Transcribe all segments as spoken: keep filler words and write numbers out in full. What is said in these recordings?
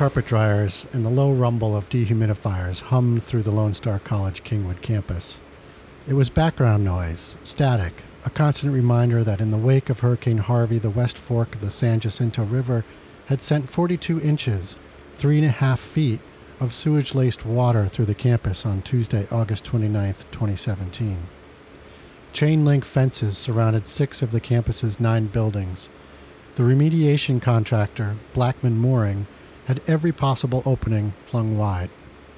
carpet dryers and the low rumble of dehumidifiers hummed through the Lone Star College Kingwood campus. It was background noise, static, a constant reminder that in the wake of Hurricane Harvey, the West Fork of the San Jacinto River had sent forty-two inches, three and a half feet, of sewage-laced water through the campus on Tuesday, August twenty-ninth, twenty seventeen. Chain-link fences surrounded six of the campus's nine buildings. The remediation contractor, Blackman Mooring, had every possible opening flung wide.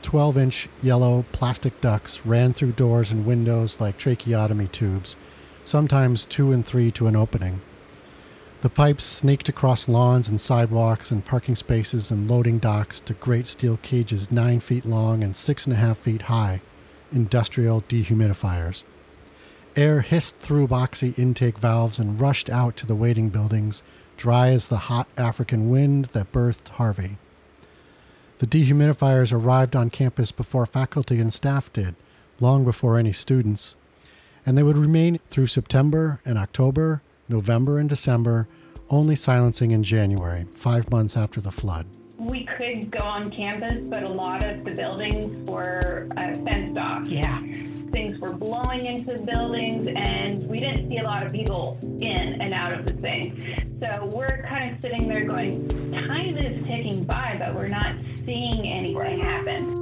twelve-inch yellow plastic ducts ran through doors and windows like tracheotomy tubes, sometimes two and three to an opening. The pipes snaked across lawns and sidewalks and parking spaces and loading docks to great steel cages nine feet long and six and a half feet high, industrial dehumidifiers. Air hissed through boxy intake valves and rushed out to the waiting buildings, dry as the hot African wind that birthed Harvey. The dehumidifiers arrived on campus before faculty and staff did, long before any students, and they would remain through September and October, November and December, only silencing in January, five months after the flood. We could go on campus, but a lot of the buildings were uh, fenced off. Yeah. Things were blowing into the buildings, and we didn't see a lot of people in and out of the thing. So we're kind of sitting there going, time is ticking by, but we're not seeing anything happen.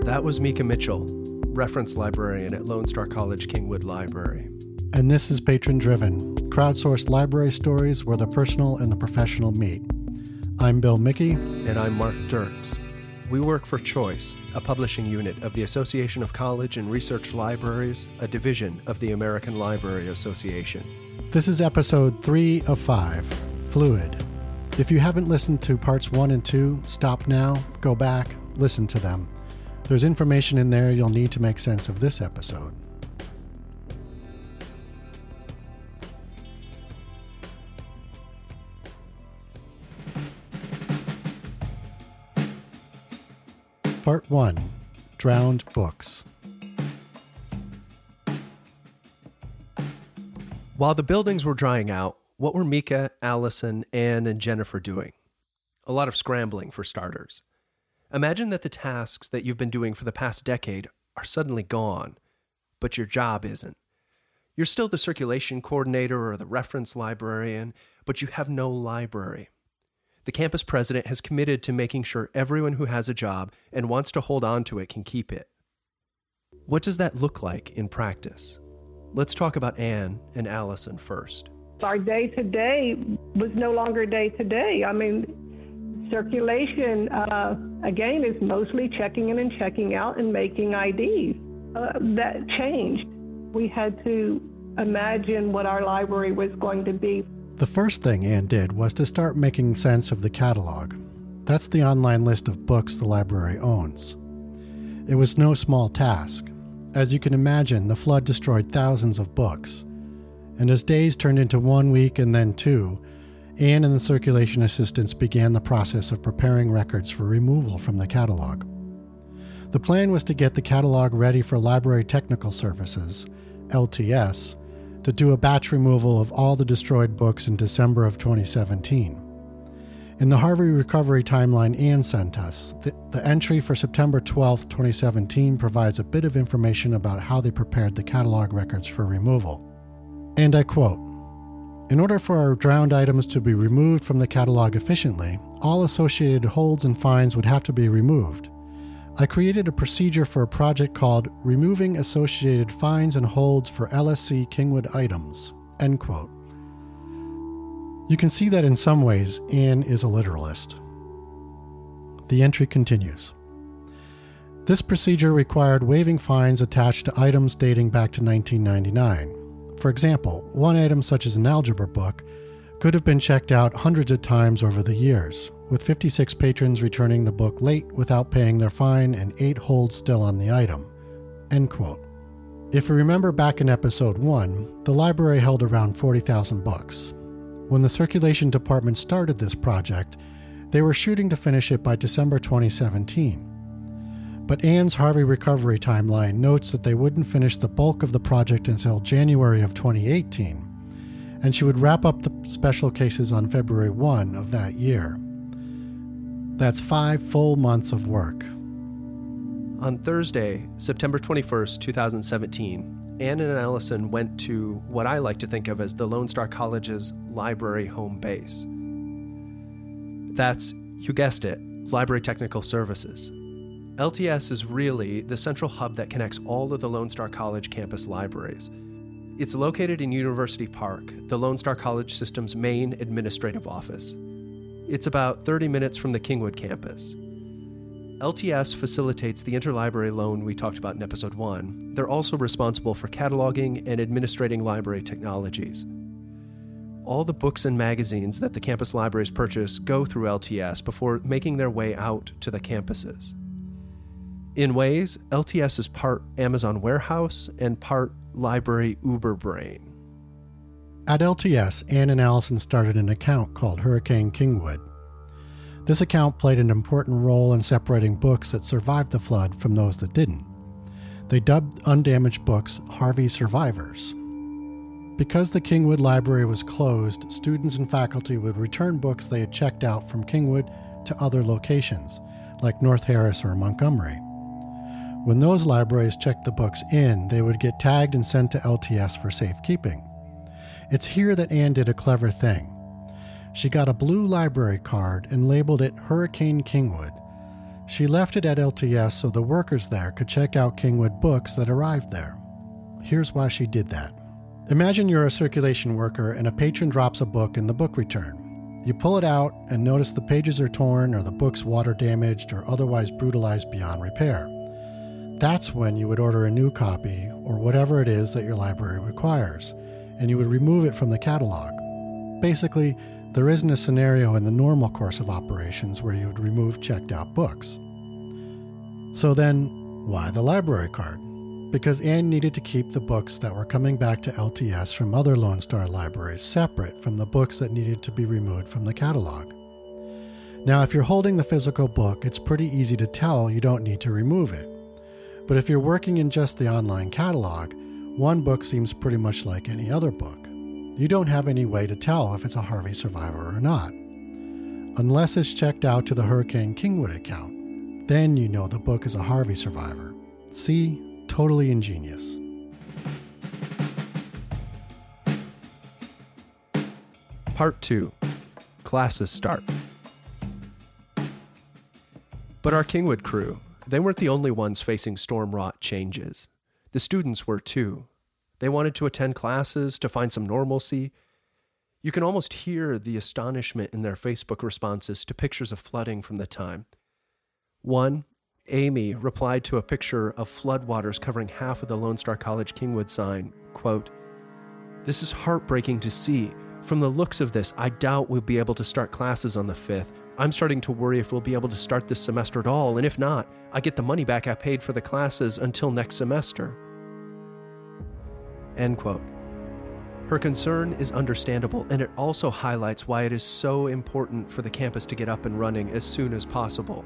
That was Mika Mitchell, reference librarian at Lone Star College Kingwood Library. And this is Patron Driven, crowdsourced library stories where the personal and the professional meet. I'm Bill Mickey. And I'm Mark Dirks. We work for Choice, a publishing unit of the Association of College and Research Libraries, a division of the American Library Association. This is episode three of five, Fluid. If you haven't listened to parts one and two, stop now, go back, listen to them. There's information in there you'll need to make sense of this episode. Part one, Drowned Books. While the buildings were drying out, what were Mika, Allison, Anne, and Jennifer doing? A lot of scrambling, for starters. Imagine that the tasks that you've been doing for the past decade are suddenly gone, but your job isn't. You're still the circulation coordinator or the reference librarian, but you have no library. The campus president has committed to making sure everyone who has a job and wants to hold on to it can keep it. What does that look like in practice? Let's talk about Anne and Allison first. Our day-to-day was no longer day-to-day. I mean, circulation, uh, again, is mostly checking in and checking out and making I Ds. Uh, that changed. We had to imagine what our library was going to be. The first thing Anne did was to start making sense of the catalog. That's the online list of books the library owns. It was no small task. As you can imagine, the flood destroyed thousands of books. And as days turned into one week and then two, Anne and the circulation assistants began the process of preparing records for removal from the catalog. The plan was to get the catalog ready for Library Technical Services, L T S, to do a batch removal of all the destroyed books in December of twenty seventeen. In the Harvey recovery timeline Anne sent us, the, the entry for September twelfth, twenty seventeen provides a bit of information about how they prepared the catalog records for removal. And I quote, "In order for our drowned items to be removed from the catalog efficiently, all associated holds and fines would have to be removed. I created a procedure for a project called Removing Associated Fines and Holds for L S C Kingwood Items," end quote. You can see that in some ways, Anne is a literalist. The entry continues. "This procedure required waiving fines attached to items dating back to nineteen ninety-nine. For example, one item such as an algebra book could have been checked out hundreds of times over the years, with fifty-six patrons returning the book late without paying their fine and eight holds still on the item," end quote. If we remember back in episode one, the library held around forty thousand books. When the circulation department started this project, they were shooting to finish it by December twenty seventeen. But Anne's Harvey recovery timeline notes that they wouldn't finish the bulk of the project until January of twenty eighteen, and she would wrap up the special cases on February first of that year. That's five full months of work. On Thursday, September twenty-first, two thousand seventeen, Anne and Allison went to what I like to think of as the Lone Star College's library home base. That's, you guessed it, Library Technical Services. L T S is really the central hub that connects all of the Lone Star College campus libraries. It's located in University Park, the Lone Star College system's main administrative office. It's about thirty minutes from the Kingwood campus. L T S facilitates the interlibrary loan we talked about in episode one. They're also responsible for cataloging and administrating library technologies. All the books and magazines that the campus libraries purchase go through L T S before making their way out to the campuses. In ways, L T S is part Amazon warehouse and part library Uber brain. At L T S, Anne and Allison started an account called Hurricane Kingwood. This account played an important role in separating books that survived the flood from those that didn't. They dubbed undamaged books Harvey Survivors. Because the Kingwood Library was closed, students and faculty would return books they had checked out from Kingwood to other locations, like North Harris or Montgomery. When those libraries checked the books in, they would get tagged and sent to L T S for safekeeping. It's here that Anne did a clever thing. She got a blue library card and labeled it Hurricane Kingwood. She left it at L T S so the workers there could check out Kingwood books that arrived there. Here's why she did that. Imagine you're a circulation worker and a patron drops a book in the book return. You pull it out and notice the pages are torn or the book's water damaged or otherwise brutalized beyond repair. That's when you would order a new copy or whatever it is that your library requires, and you would remove it from the catalog. Basically, there isn't a scenario in the normal course of operations where you would remove checked-out books. So then, why the library card? Because Anne needed to keep the books that were coming back to L T S from other Lone Star libraries separate from the books that needed to be removed from the catalog. Now, if you're holding the physical book, it's pretty easy to tell you don't need to remove it. But if you're working in just the online catalog, one book seems pretty much like any other book. You don't have any way to tell if it's a Harvey survivor or not, unless it's checked out to the Hurricane Kingwood account. Then you know the book is a Harvey survivor. See? Totally ingenious. Part two. Classes start. But our Kingwood crew, they weren't the only ones facing storm-wrought changes. The students were too. They wanted to attend classes, to find some normalcy. You can almost hear the astonishment in their Facebook responses to pictures of flooding from the time. One, Amy, replied to a picture of floodwaters covering half of the Lone Star College Kingwood sign, quote, "This is heartbreaking to see. From the looks of this, I doubt we'll be able to start classes on the fifth. I'm starting to worry if we'll be able to start this semester at all, and if not, I get the money back I paid for the classes until next semester." End quote. Her concern is understandable, and it also highlights why it is so important for the campus to get up and running as soon as possible.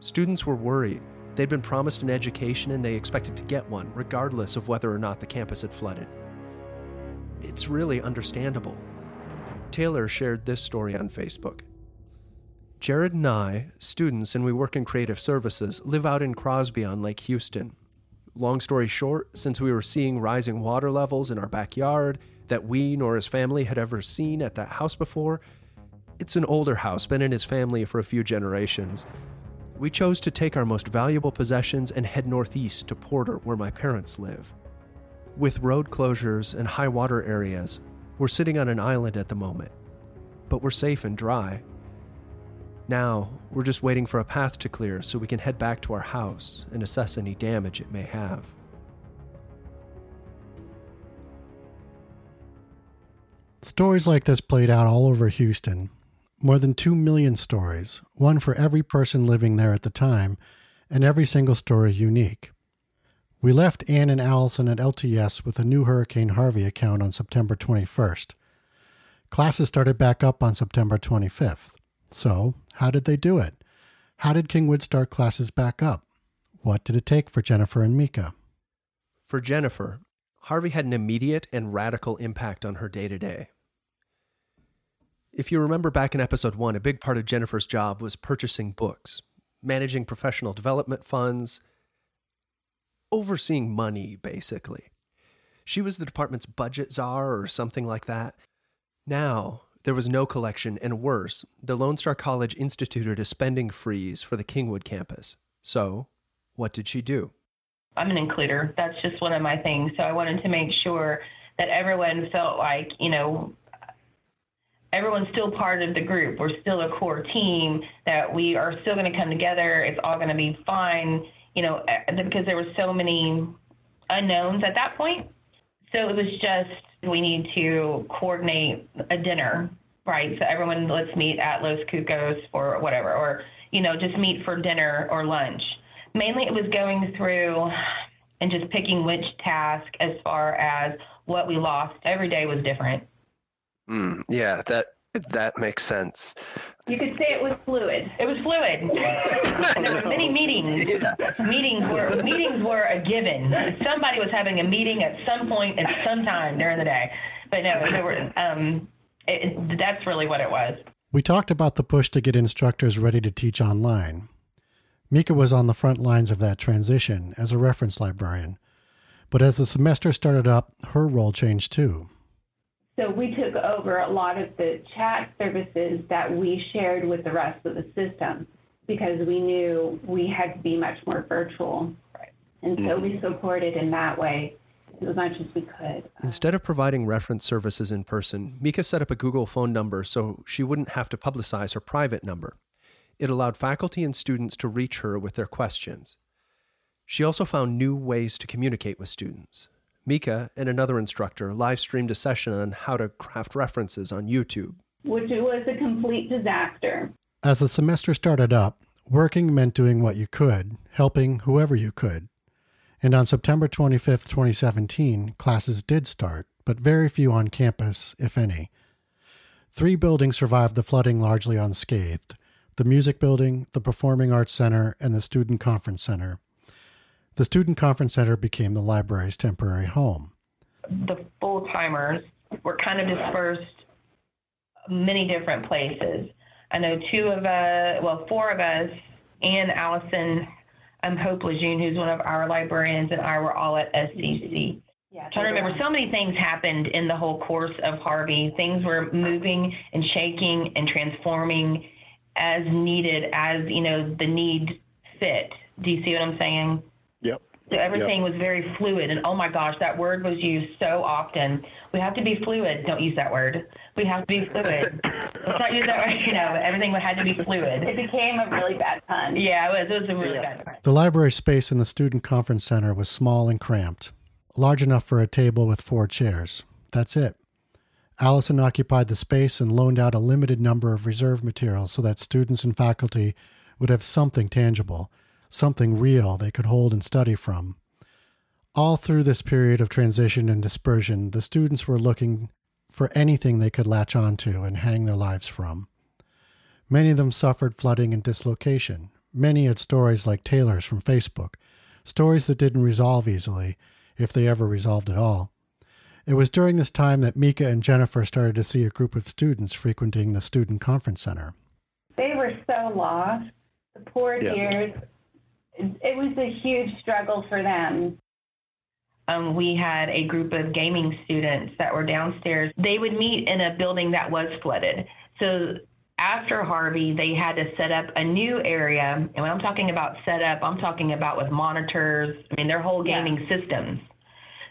Students were worried. They'd been promised an education, and they expected to get one, regardless of whether or not the campus had flooded. It's really understandable. Taylor shared this story on Facebook. "Jared and I, students, and we work in creative services, live out in Crosby on Lake Houston. Long story short, since we were seeing rising water levels in our backyard that we nor his family had ever seen at that house before, it's an older house, been in his family for a few generations, we chose to take our most valuable possessions and head northeast to Porter, where my parents live. With road closures and high water areas, we're sitting on an island at the moment, but we're safe and dry. Now, we're just waiting for a path to clear so we can head back to our house and assess any damage it may have." Stories like this played out all over Houston. More than two million stories, one for every person living there at the time, and every single story unique. We left Anne and Allison at L T S with a new Hurricane Harvey account on September twenty-first. Classes started back up on September twenty-fifth. So, how did they do it? How did Kingwood start classes back up? What did it take for Jennifer and Mika? For Jennifer, Harvey had an immediate and radical impact on her day-to-day. If you remember back in episode one, a big part of Jennifer's job was purchasing books, managing professional development funds, overseeing money, basically. She was the department's budget czar or something like that. Now, there was no collection, and worse, the Lone Star College instituted a spending freeze for the Kingwood campus. So, what did she do? I'm an includer. That's just one of my things. So I wanted to make sure that everyone felt like, you know, everyone's still part of the group. We're still a core team, that we are still going to come together. It's all going to be fine, you know, because there were so many unknowns at that point. So it was just, we need to coordinate a dinner, right? So everyone, let's meet at Los Cucos for whatever, or, you know, just meet for dinner or lunch. Mainly it was going through and just picking which task, as far as what we lost. Every day was different. Mm, yeah, that that makes sense. You could say it was fluid. It was fluid. There were many meetings. Yeah. Meetings were meetings were a given. Somebody was having a meeting at some point at some time during the day. But no, there were. Um, it, that's really what it was. We talked about the push to get instructors ready to teach online. Mika was on the front lines of that transition as a reference librarian. But as the semester started up, her role changed too. So we took over a lot of the chat services that we shared with the rest of the system, because we knew we had to be much more virtual. Right. And so we supported in that way as much as we could. Instead of providing reference services in person, Mika set up a Google phone number so she wouldn't have to publicize her private number. It allowed faculty and students to reach her with their questions. She also found new ways to communicate with students. Mika and another instructor live-streamed a session on how to craft references on YouTube. Which was a complete disaster. As the semester started up, working meant doing what you could, helping whoever you could. And on September twenty-fifth, twenty seventeen, classes did start, but very few on campus, if any. Three buildings survived the flooding largely unscathed: the Music Building, the Performing Arts Center, and the Student Conference Center. The Student Conference Center became the library's temporary home. The full-timers were kind of dispersed many different places. I know two of us, well, four of us, Anne, Allison, um, Hope Lejeune, who's one of our librarians, and I were all at S C C. Yeah, trying to remember, so many things happened in the whole course of Harvey. Things were moving and shaking and transforming as needed, as, you know, the need fit. Do you see what I'm saying? Yep. So everything yep. was very fluid, and oh my gosh, that word was used so often. We have to be fluid. Don't use that word. We have to be fluid. Let's not use that word. You know, everything had to be fluid. It became a really bad pun. Yeah, it was. It was a really yeah. bad pun. The library space in the Student Conference Center was small and cramped, large enough for a table with four chairs. That's it. Allison occupied the space and loaned out a limited number of reserve materials so that students and faculty would have something tangible, something real they could hold and study from. All through this period of transition and dispersion, the students were looking for anything they could latch onto and hang their lives from. Many of them suffered flooding and dislocation. Many had stories like Taylor's from Facebook, stories that didn't resolve easily, if they ever resolved at all. It was during this time that Mika and Jennifer started to see a group of students frequenting the Student Conference Center. They were so lost. The poor dears. Yeah. It was a huge struggle for them. Um, we had a group of gaming students that were downstairs. They would meet in a building that was flooded. So after Harvey, they had to set up a new area. And when I'm talking about set up, I'm talking about with monitors. I mean, their whole gaming yeah. systems.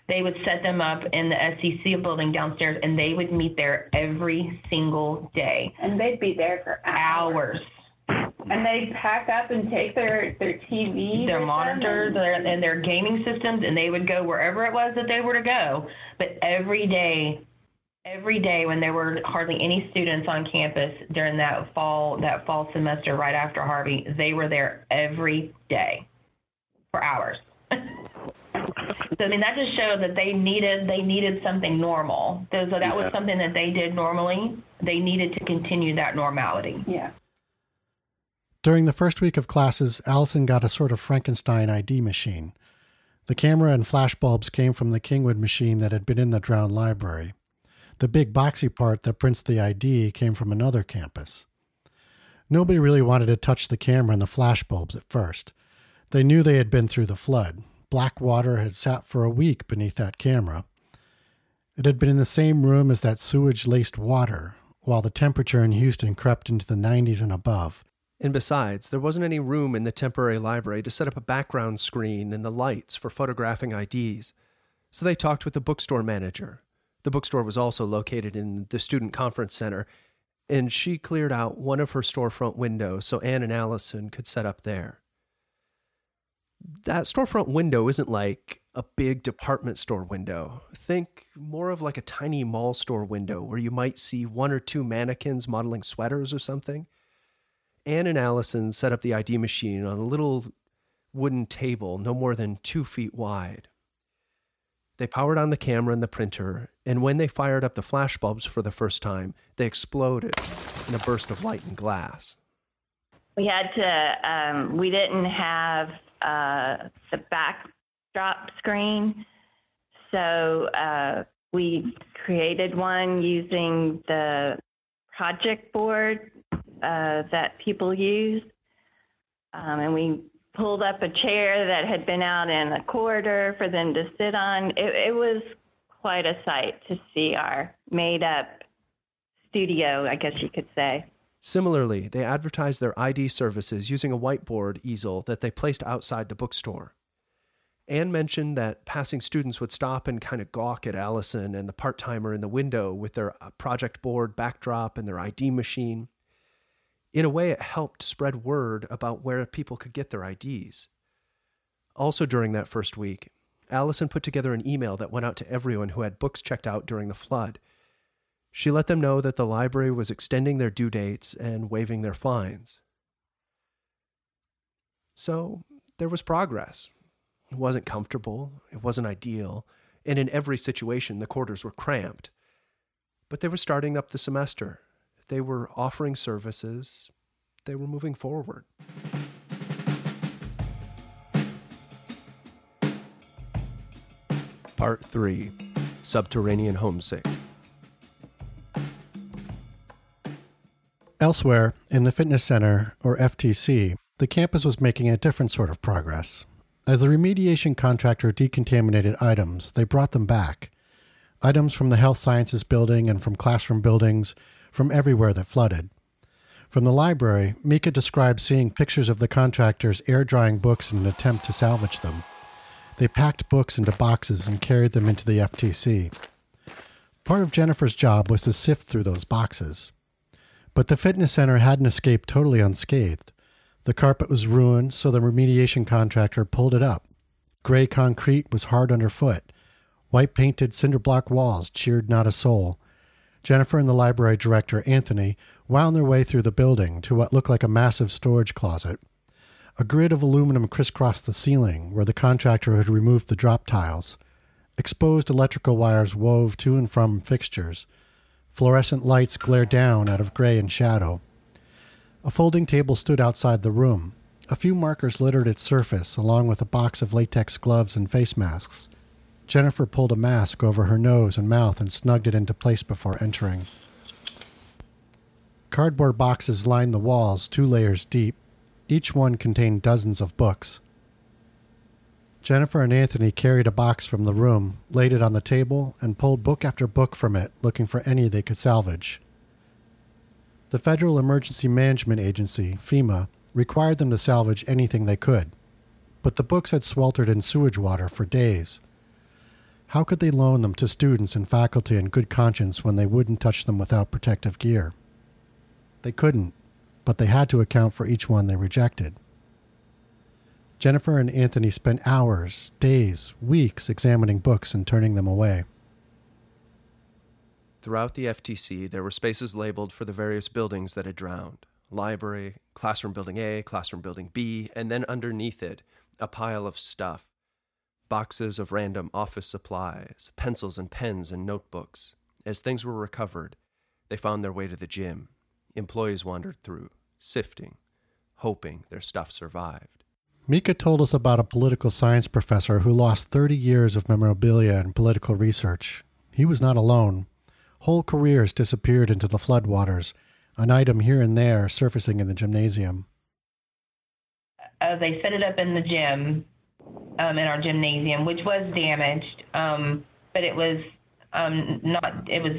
They would set them up in the S E C building downstairs, and they would meet there every single day. And they'd be there for hours. hours. And they pack up and take their, their T V, their monitors, and, their, and their gaming systems, and they would go wherever it was that they were to go. But every day, every day when there were hardly any students on campus during that fall, that fall semester right after Harvey, they were there every day for hours. So, I mean, that just showed that they needed they needed something normal. So, so that yeah. was something that they did normally. They needed to continue that normality. Yeah. During the first week of classes, Allison got a sort of Frankenstein I D machine. The camera and flashbulbs came from the Kingwood machine that had been in the drowned library. the big boxy part that prints the I D came from another campus. Nobody really wanted to touch the camera and the flashbulbs at first. They knew they had been through the flood. Black water had sat for a week beneath that camera. It had been in the same room as that sewage-laced water, while the temperature in Houston crept into the nineties and above. And besides, there wasn't any room in the temporary library to set up a background screen and the lights for photographing I Ds. So they talked with the bookstore manager. The bookstore was also located in the Student Conference Center, and she cleared out one of her storefront windows so Anne and Allison could set up there. That storefront window isn't like a big department store window. Think more of like a tiny mall store window where you might see one or two mannequins modeling sweaters or something. Anne and Allison set up the I D machine on a little wooden table no more than two feet wide. They powered on the camera and the printer, and when they fired up the flashbulbs for the first time, they exploded in a burst of light and glass. We had to, um, we didn't have uh, the backdrop screen, so uh, we created one using the project board Uh, that people use. Um, and we pulled up a chair that had been out in the corridor for them to sit on. It, it was quite a sight to see our made-up studio, I guess you could say. Similarly, they advertised their I D services using a whiteboard easel that they placed outside the bookstore. Anne mentioned that passing students would stop and kind of gawk at Allison and the part-timer in the window with their project board, backdrop, and their I D machine. In a way, it helped spread word about where people could get their I Ds. Also during that first week, Allison put together an email that went out to everyone who had books checked out during the flood. She let them know that the library was extending their due dates and waiving their fines. So there was progress. It wasn't comfortable, it wasn't ideal, and in every situation the quarters were cramped. But they were starting up the semester. They were offering services. They were moving forward. Part three, Subterranean Homesick. Elsewhere, in the Fitness Center, or F T C, the campus was making a different sort of progress. As the remediation contractor decontaminated items, they brought them back. Items from the health sciences building and from classroom buildings, from everywhere that flooded. From the library, Mika described seeing pictures of the contractors air-drying books in an attempt to salvage them. They packed books into boxes and carried them into the F T C. Part of Jennifer's job was to sift through those boxes. But the fitness center hadn't escaped totally unscathed. The carpet was ruined, so the remediation contractor pulled it up. Gray concrete was hard underfoot. White-painted cinder block walls cheered not a soul. Jennifer and the library director, Anthony, wound their way through the building to what looked like a massive storage closet. A grid of aluminum crisscrossed the ceiling where the contractor had removed the drop tiles. Exposed electrical wires wove to and from fixtures. Fluorescent lights glared down out of gray and shadow. A folding table stood outside the room. A few markers littered its surface, along with a box of latex gloves and face masks. Jennifer pulled a mask over her nose and mouth and snugged it into place before entering. Cardboard boxes lined the walls two layers deep. Each one contained dozens of books. Jennifer and Anthony carried a box from the room, laid it on the table, and pulled book after book from it, looking for any they could salvage. The Federal Emergency Management Agency, FEMA, required them to salvage anything they could. But the books had sweltered in sewage water for days. How could they loan them to students and faculty in good conscience when they wouldn't touch them without protective gear? They couldn't, but they had to account for each one they rejected. Jennifer and Anthony spent hours, days, weeks examining books and turning them away. Throughout the F T C, there were spaces labeled for the various buildings that had drowned. Library, Classroom Building A, Classroom Building B, and then underneath it, a pile of stuff. Boxes of random office supplies, pencils and pens and notebooks. As things were recovered, they found their way to the gym. Employees wandered through, sifting, hoping their stuff survived. Mika told us about a political science professor who lost thirty years of memorabilia in political research. He was not alone. whole careers disappeared into the floodwaters, an item here and there surfacing in the gymnasium. Uh, they set it up in the gym, um, in our gymnasium, which was damaged, um, but it was um, not, it was,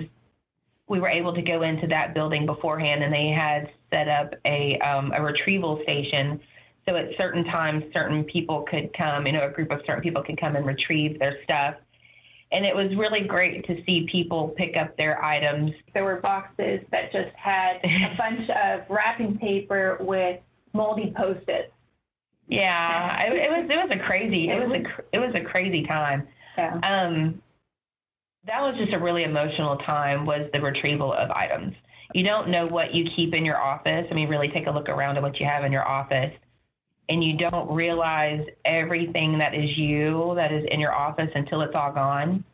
we were able to go into that building beforehand, and they had set up a, um, a retrieval station. So at certain times, certain people could come, you know, a group of certain people could come and retrieve their stuff. And it was really great to see people pick up their items. There were boxes that just had a bunch of wrapping paper with moldy Post-its. Yeah, it, it was it was a crazy it was a it was a crazy time. Yeah. Um, that was just a really emotional time. Was the retrieval of items. You don't know what you keep in your office. I mean, really take a look around at what you have in your office, and you don't realize everything that is you that is in your office until it's all gone.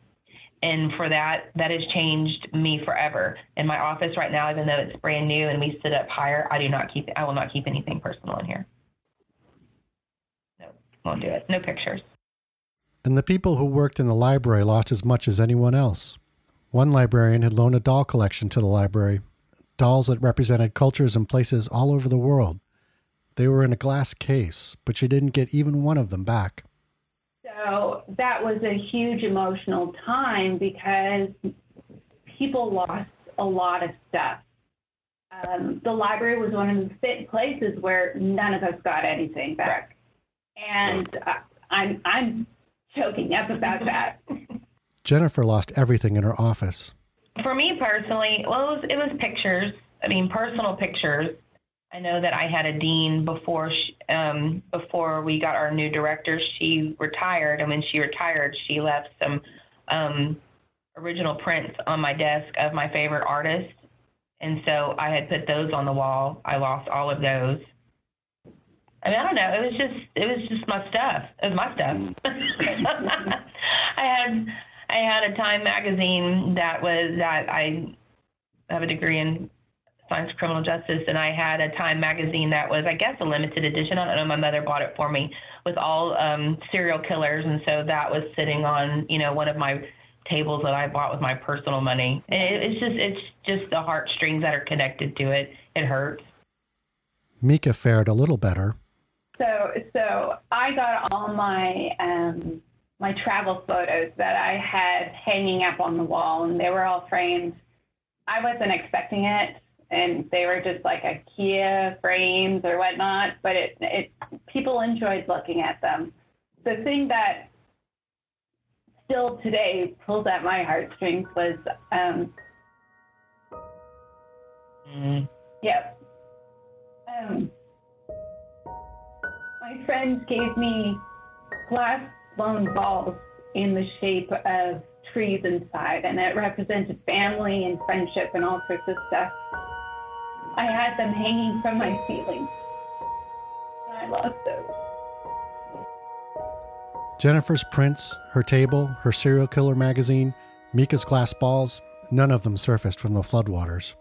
And for that, that has changed me forever. In my office right now, even though it's brand new and we sit up higher, I do not keep I will not keep anything personal in here. Won't do it. No pictures. And the people who worked in the library lost as much as anyone else. One librarian had loaned a doll collection to the library, dolls that represented cultures and places all over the world. They were in a glass case, but she didn't get even one of them back. So that was a huge emotional time because people lost a lot of stuff. Um, the library was one of the fit places where none of us got anything back. Right. And uh, I'm, I'm choking up about that. Jennifer lost everything in her office. For me personally, well, it was, it was pictures. I mean, personal pictures. I know that I had a dean before she, um, before we got our new director. She retired, and when she retired, she left some um, original prints on my desk of my favorite artists. And so I had put those on the wall. I lost all of those. I mean, I don't know. It was just, it was just my stuff. It was my stuff. I had, I had a Time magazine that was that I have a degree in science and criminal justice, and I had a Time magazine that was, I guess, a limited edition. I don't know. My mother bought it for me with all um, serial killers, and so that was sitting on, you know, one of my tables that I bought with my personal money. And it, it's just, it's just the heartstrings that are connected to it. It hurts. Mika fared a little better. So, so I got all my um, my travel photos that I had hanging up on the wall, and they were all framed. I wasn't expecting it, and they were just like IKEA frames or whatnot. But it, it people enjoyed looking at them. The thing that still today pulls at my heartstrings was, um, mm. yep. Um, My friend gave me glass blown balls in the shape of trees inside, and it represented family and friendship and all sorts of stuff. I had them hanging from my ceiling. I lost those. Jennifer's prints, her table, her serial killer magazine, Mika's glass balls, none of them surfaced from the floodwaters.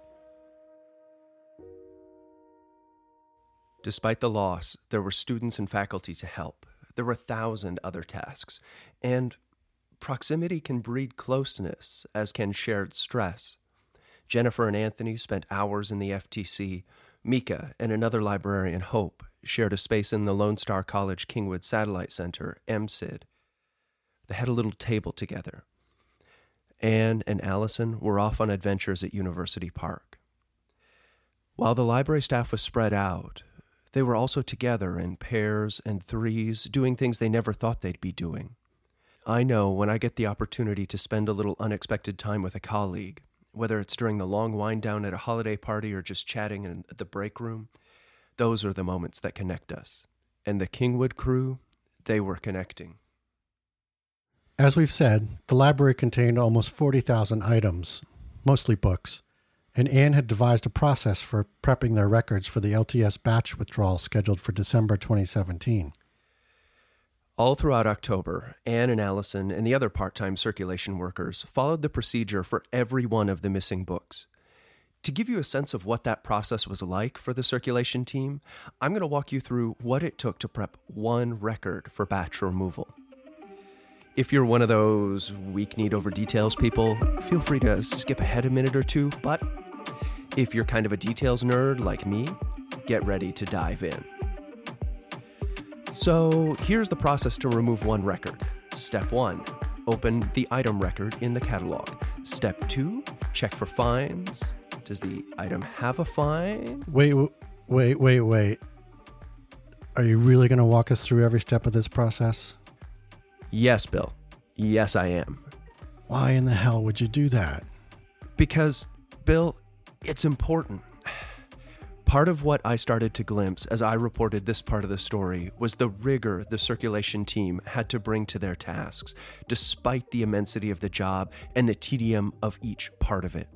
Despite the loss, there were students and faculty to help. There were a thousand other tasks. And proximity can breed closeness, as can shared stress. Jennifer and Anthony spent hours in the F T C. Mika and another librarian, Hope, shared a space in the Lone Star College Kingwood Satellite Center, M C I D. They had a little table together. Anne and Allison were off on adventures at University Park. While the library staff was spread out, they were also together in pairs and threes, doing things they never thought they'd be doing. I know when I get the opportunity to spend a little unexpected time with a colleague, whether it's during the long wind down at a holiday party or just chatting in the break room, those are the moments that connect us. And the Kingwood crew, they were connecting. As we've said, the library contained almost forty thousand items, mostly books. And Anne had devised a process for prepping their records for the L T S batch withdrawal scheduled for December twenty seventeen. All throughout October, Anne and Allison and the other part-time circulation workers followed the procedure for every one of the missing books. To give you a sense of what that process was like for the circulation team, I'm going to walk you through what it took to prep one record for batch removal. If you're one of those weak need over details people, feel free to skip ahead a minute or two, but if you're kind of a details nerd like me, get ready to dive in. So here's the process to remove one record. Step one, open the item record in the catalog. Step two, check for fines. Does the item have a fine? Wait, wait, wait, wait. Are you really going to walk us through every step of this process? Yes, Bill. Yes, I am. Why in the hell would you do that? Because, Bill, it's important. Part of what I started to glimpse as I reported this part of the story was the rigor the circulation team had to bring to their tasks, despite the immensity of the job and the tedium of each part of it.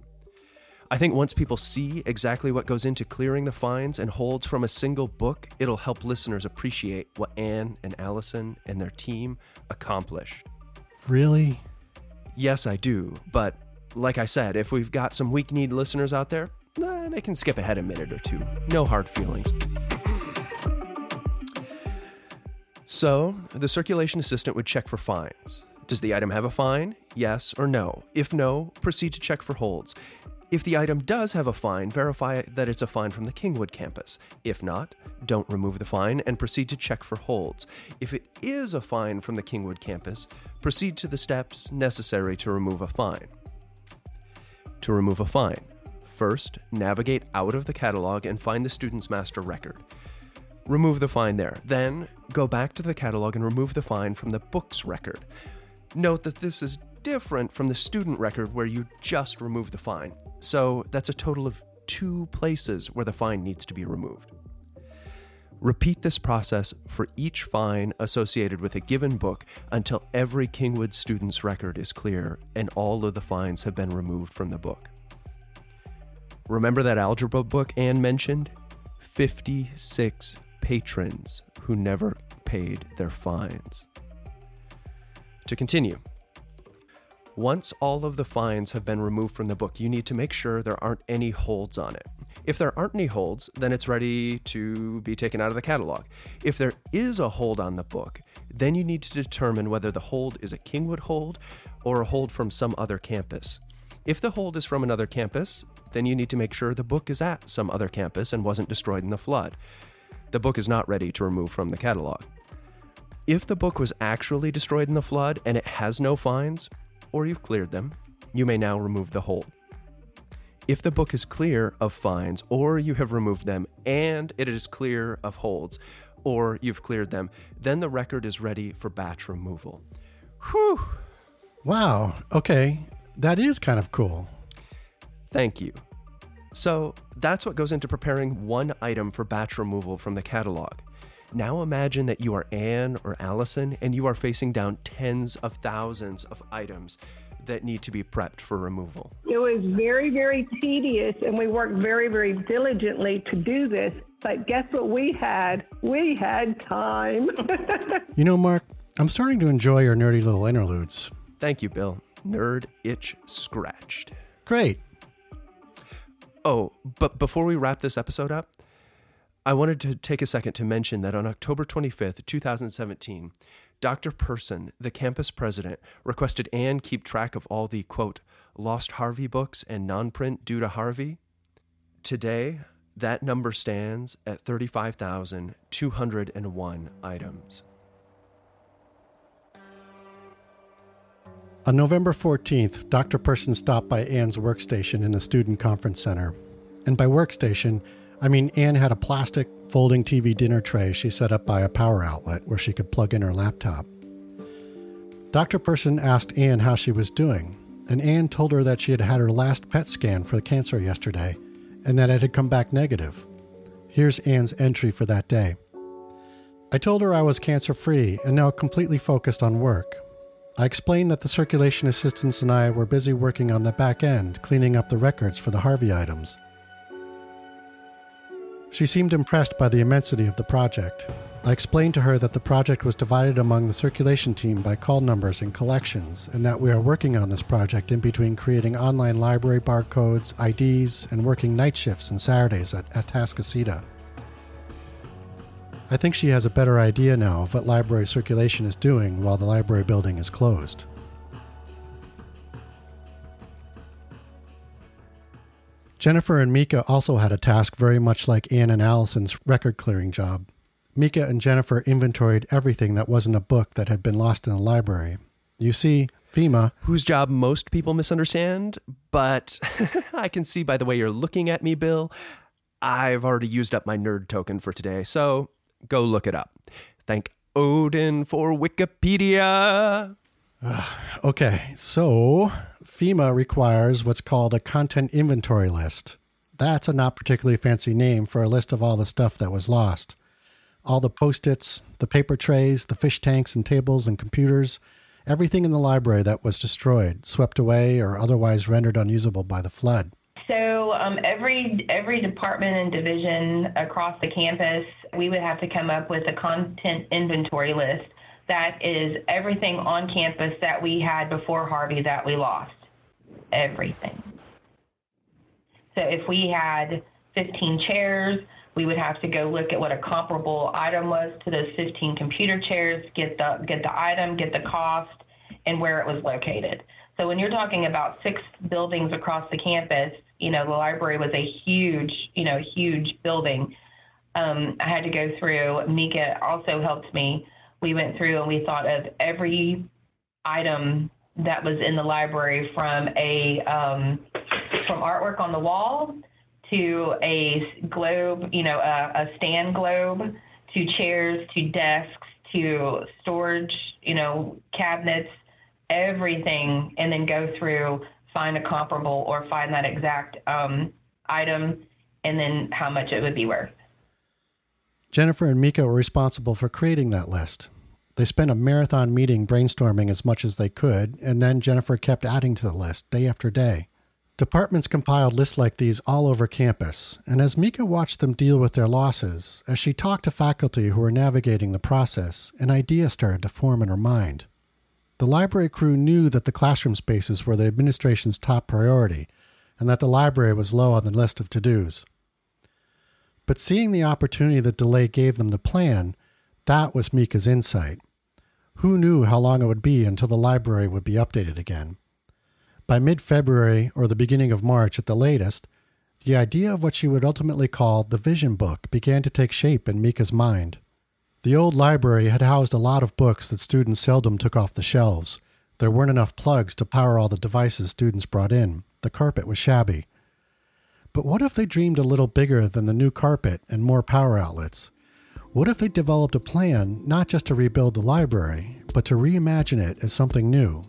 I think once people see exactly what goes into clearing the fines and holds from a single book, it'll help listeners appreciate what Anne and Allison and their team accomplished. Really? Yes, I do. But like I said, if we've got some weak-kneed listeners out there, Nah, they can skip ahead a minute or two. No hard feelings. So, the circulation assistant would check for fines. Does the item have a fine? Yes or no. If no, proceed to check for holds. If the item does have a fine, verify that it's a fine from the Kingwood campus. If not, don't remove the fine and proceed to check for holds. If it is a fine from the Kingwood campus, proceed to the steps necessary to remove a fine. To remove a fine. First, navigate out of the catalog and find the student's master record. Remove the fine there. Then, go back to the catalog and remove the fine from the book's record. Note that this is different from the student record where you just remove the fine. So, that's a total of two places where the fine needs to be removed. Repeat this process for each fine associated with a given book until every Kingwood student's record is clear and all of the fines have been removed from the book. Remember that algebra book Anne mentioned? fifty-six patrons who never paid their fines. To continue, once all of the fines have been removed from the book, you need to make sure there aren't any holds on it. If there aren't any holds, then it's ready to be taken out of the catalog. If there is a hold on the book, then you need to determine whether the hold is a Kingwood hold or a hold from some other campus. If the hold is from another campus, then you need to make sure the book is at some other campus and wasn't destroyed in the flood. The book is not ready to remove from the catalog. If the book was actually destroyed in the flood and it has no fines, or you've cleared them, you may now remove the hold. If the book is clear of fines, or you have removed them, and it is clear of holds, or you've cleared them, then the record is ready for batch removal. Whew! Wow, okay, that is kind of cool. Thank you. So that's what goes into preparing one item for batch removal from the catalog. Now imagine that you are Anne or Allison and you are facing down tens of thousands of items that need to be prepped for removal. It was very, very tedious and we worked very, very diligently to do this. But guess what we had? We had time. You know, Mark, I'm starting to enjoy your nerdy little interludes. Thank you, Bill. Nerd itch scratched. Great. Oh, but before we wrap this episode up, I wanted to take a second to mention that on October twenty-fifth, twenty seventeen, Doctor Person, the campus president, requested Anne keep track of all the, quote, lost Harvey books and non-print due to Harvey. Today, that number stands at thirty-five thousand two hundred one items. On November fourteenth, Doctor Person stopped by Anne's workstation in the Student Conference Center. And by workstation, I mean Anne had a plastic folding T V dinner tray she set up by a power outlet where she could plug in her laptop. Doctor Person asked Anne how she was doing, and Anne told her that she had had her last P E T scan for cancer yesterday and that it had come back negative. Here's Anne's entry for that day. I told her I was cancer-free and now completely focused on work. I explained that the circulation assistants and I were busy working on the back end, cleaning up the records for the Harvey items. She seemed impressed by the immensity of the project. I explained to her that the project was divided among the circulation team by call numbers and collections, and that we are working on this project in between creating online library barcodes, I Ds, and working night shifts and Saturdays at Atascocita. I think she has a better idea now of what library circulation is doing while the library building is closed. Jennifer and Mika also had a task very much like Anne and Allison's record-clearing job. Mika and Jennifer inventoried everything that wasn't a book that had been lost in the library. You see, FEMA... whose job most people misunderstand, but I can see by the way you're looking at me, Bill, I've already used up my nerd token for today, so go look it up. Thank Odin for Wikipedia! Uh, okay, so... FEMA requires what's called a content inventory list. That's a not particularly fancy name for a list of all the stuff that was lost. All the Post-its, the paper trays, the fish tanks and tables and computers, everything in the library that was destroyed, swept away, or otherwise rendered unusable by the flood. So um, every every department and division across the campus, we would have to come up with a content inventory list. That is everything on campus that we had before Harvey that we lost. Everything. So if we had fifteen chairs, we would have to go look at what a comparable item was to those fifteen computer chairs, get the get the item, get the cost, and where it was located. So when you're talking about six buildings across the campus, you know, the library was a huge, you know, huge building. Um, I had to go through. Mika also helped me. We went through and we thought of every item that was in the library, from a um, from artwork on the wall to a globe, you know, a, a stand globe, to chairs, to desks, to storage, you know, cabinets, everything, and then go through, find a comparable or find that exact um, item, and then how much it would be worth. Jennifer and Mika were responsible for creating that list. They spent a marathon meeting brainstorming as much as they could, and then Jennifer kept adding to the list day after day. Departments compiled lists like these all over campus, and as Mika watched them deal with their losses, as she talked to faculty who were navigating the process, an idea started to form in her mind. The library crew knew that the classroom spaces were the administration's top priority, and that the library was low on the list of to-dos. But seeing the opportunity that delay gave them to plan, that was Mika's insight. Who knew how long it would be until the library would be updated again? By mid-February or the beginning of March at the latest, the idea of what she would ultimately call the vision book began to take shape in Mika's mind. The old library had housed a lot of books that students seldom took off the shelves. There weren't enough plugs to power all the devices students brought in. The carpet was shabby. But what if they dreamed a little bigger than the new carpet and more power outlets? What if they developed a plan not just to rebuild the library, but to reimagine it as something new?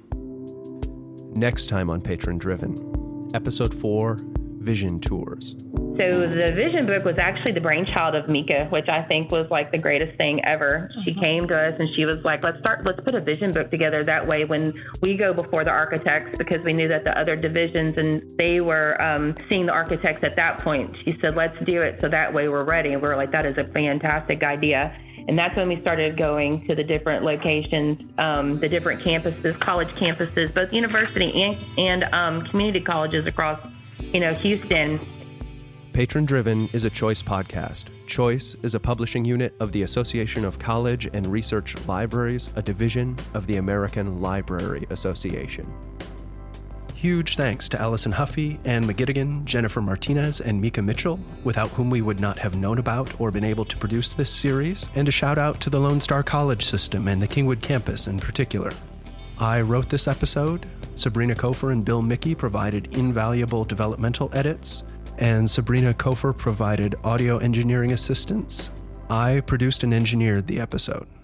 Next time on Patron Driven, Episode four, Vision Tours. So the vision book was actually the brainchild of Mika, which I think was like the greatest thing ever. Mm-hmm. She came to us and she was like, let's start, let's put a vision book together. That way when we go before the architects, because we knew that the other divisions and they were um, seeing the architects at that point. She said, let's do it. So that way we're ready. And we were like, that is a fantastic idea. And that's when we started going to the different locations, um, the different campuses, college campuses, both university and, and um, community colleges across, you know, Houston. Patron Driven is a Choice podcast. Choice is a publishing unit of the Association of College and Research Libraries, a division of the American Library Association. Huge thanks to Allison Huffey, Anne McGittigan, Jennifer Martinez, and Mika Mitchell, without whom we would not have known about or been able to produce this series, and a shout out to the Lone Star College system and the Kingwood campus in particular. I wrote this episode. Sabrina Kofer and Bill Mickey provided invaluable developmental edits, and Sabrina Kofer provided audio engineering assistance. I produced and engineered the episode.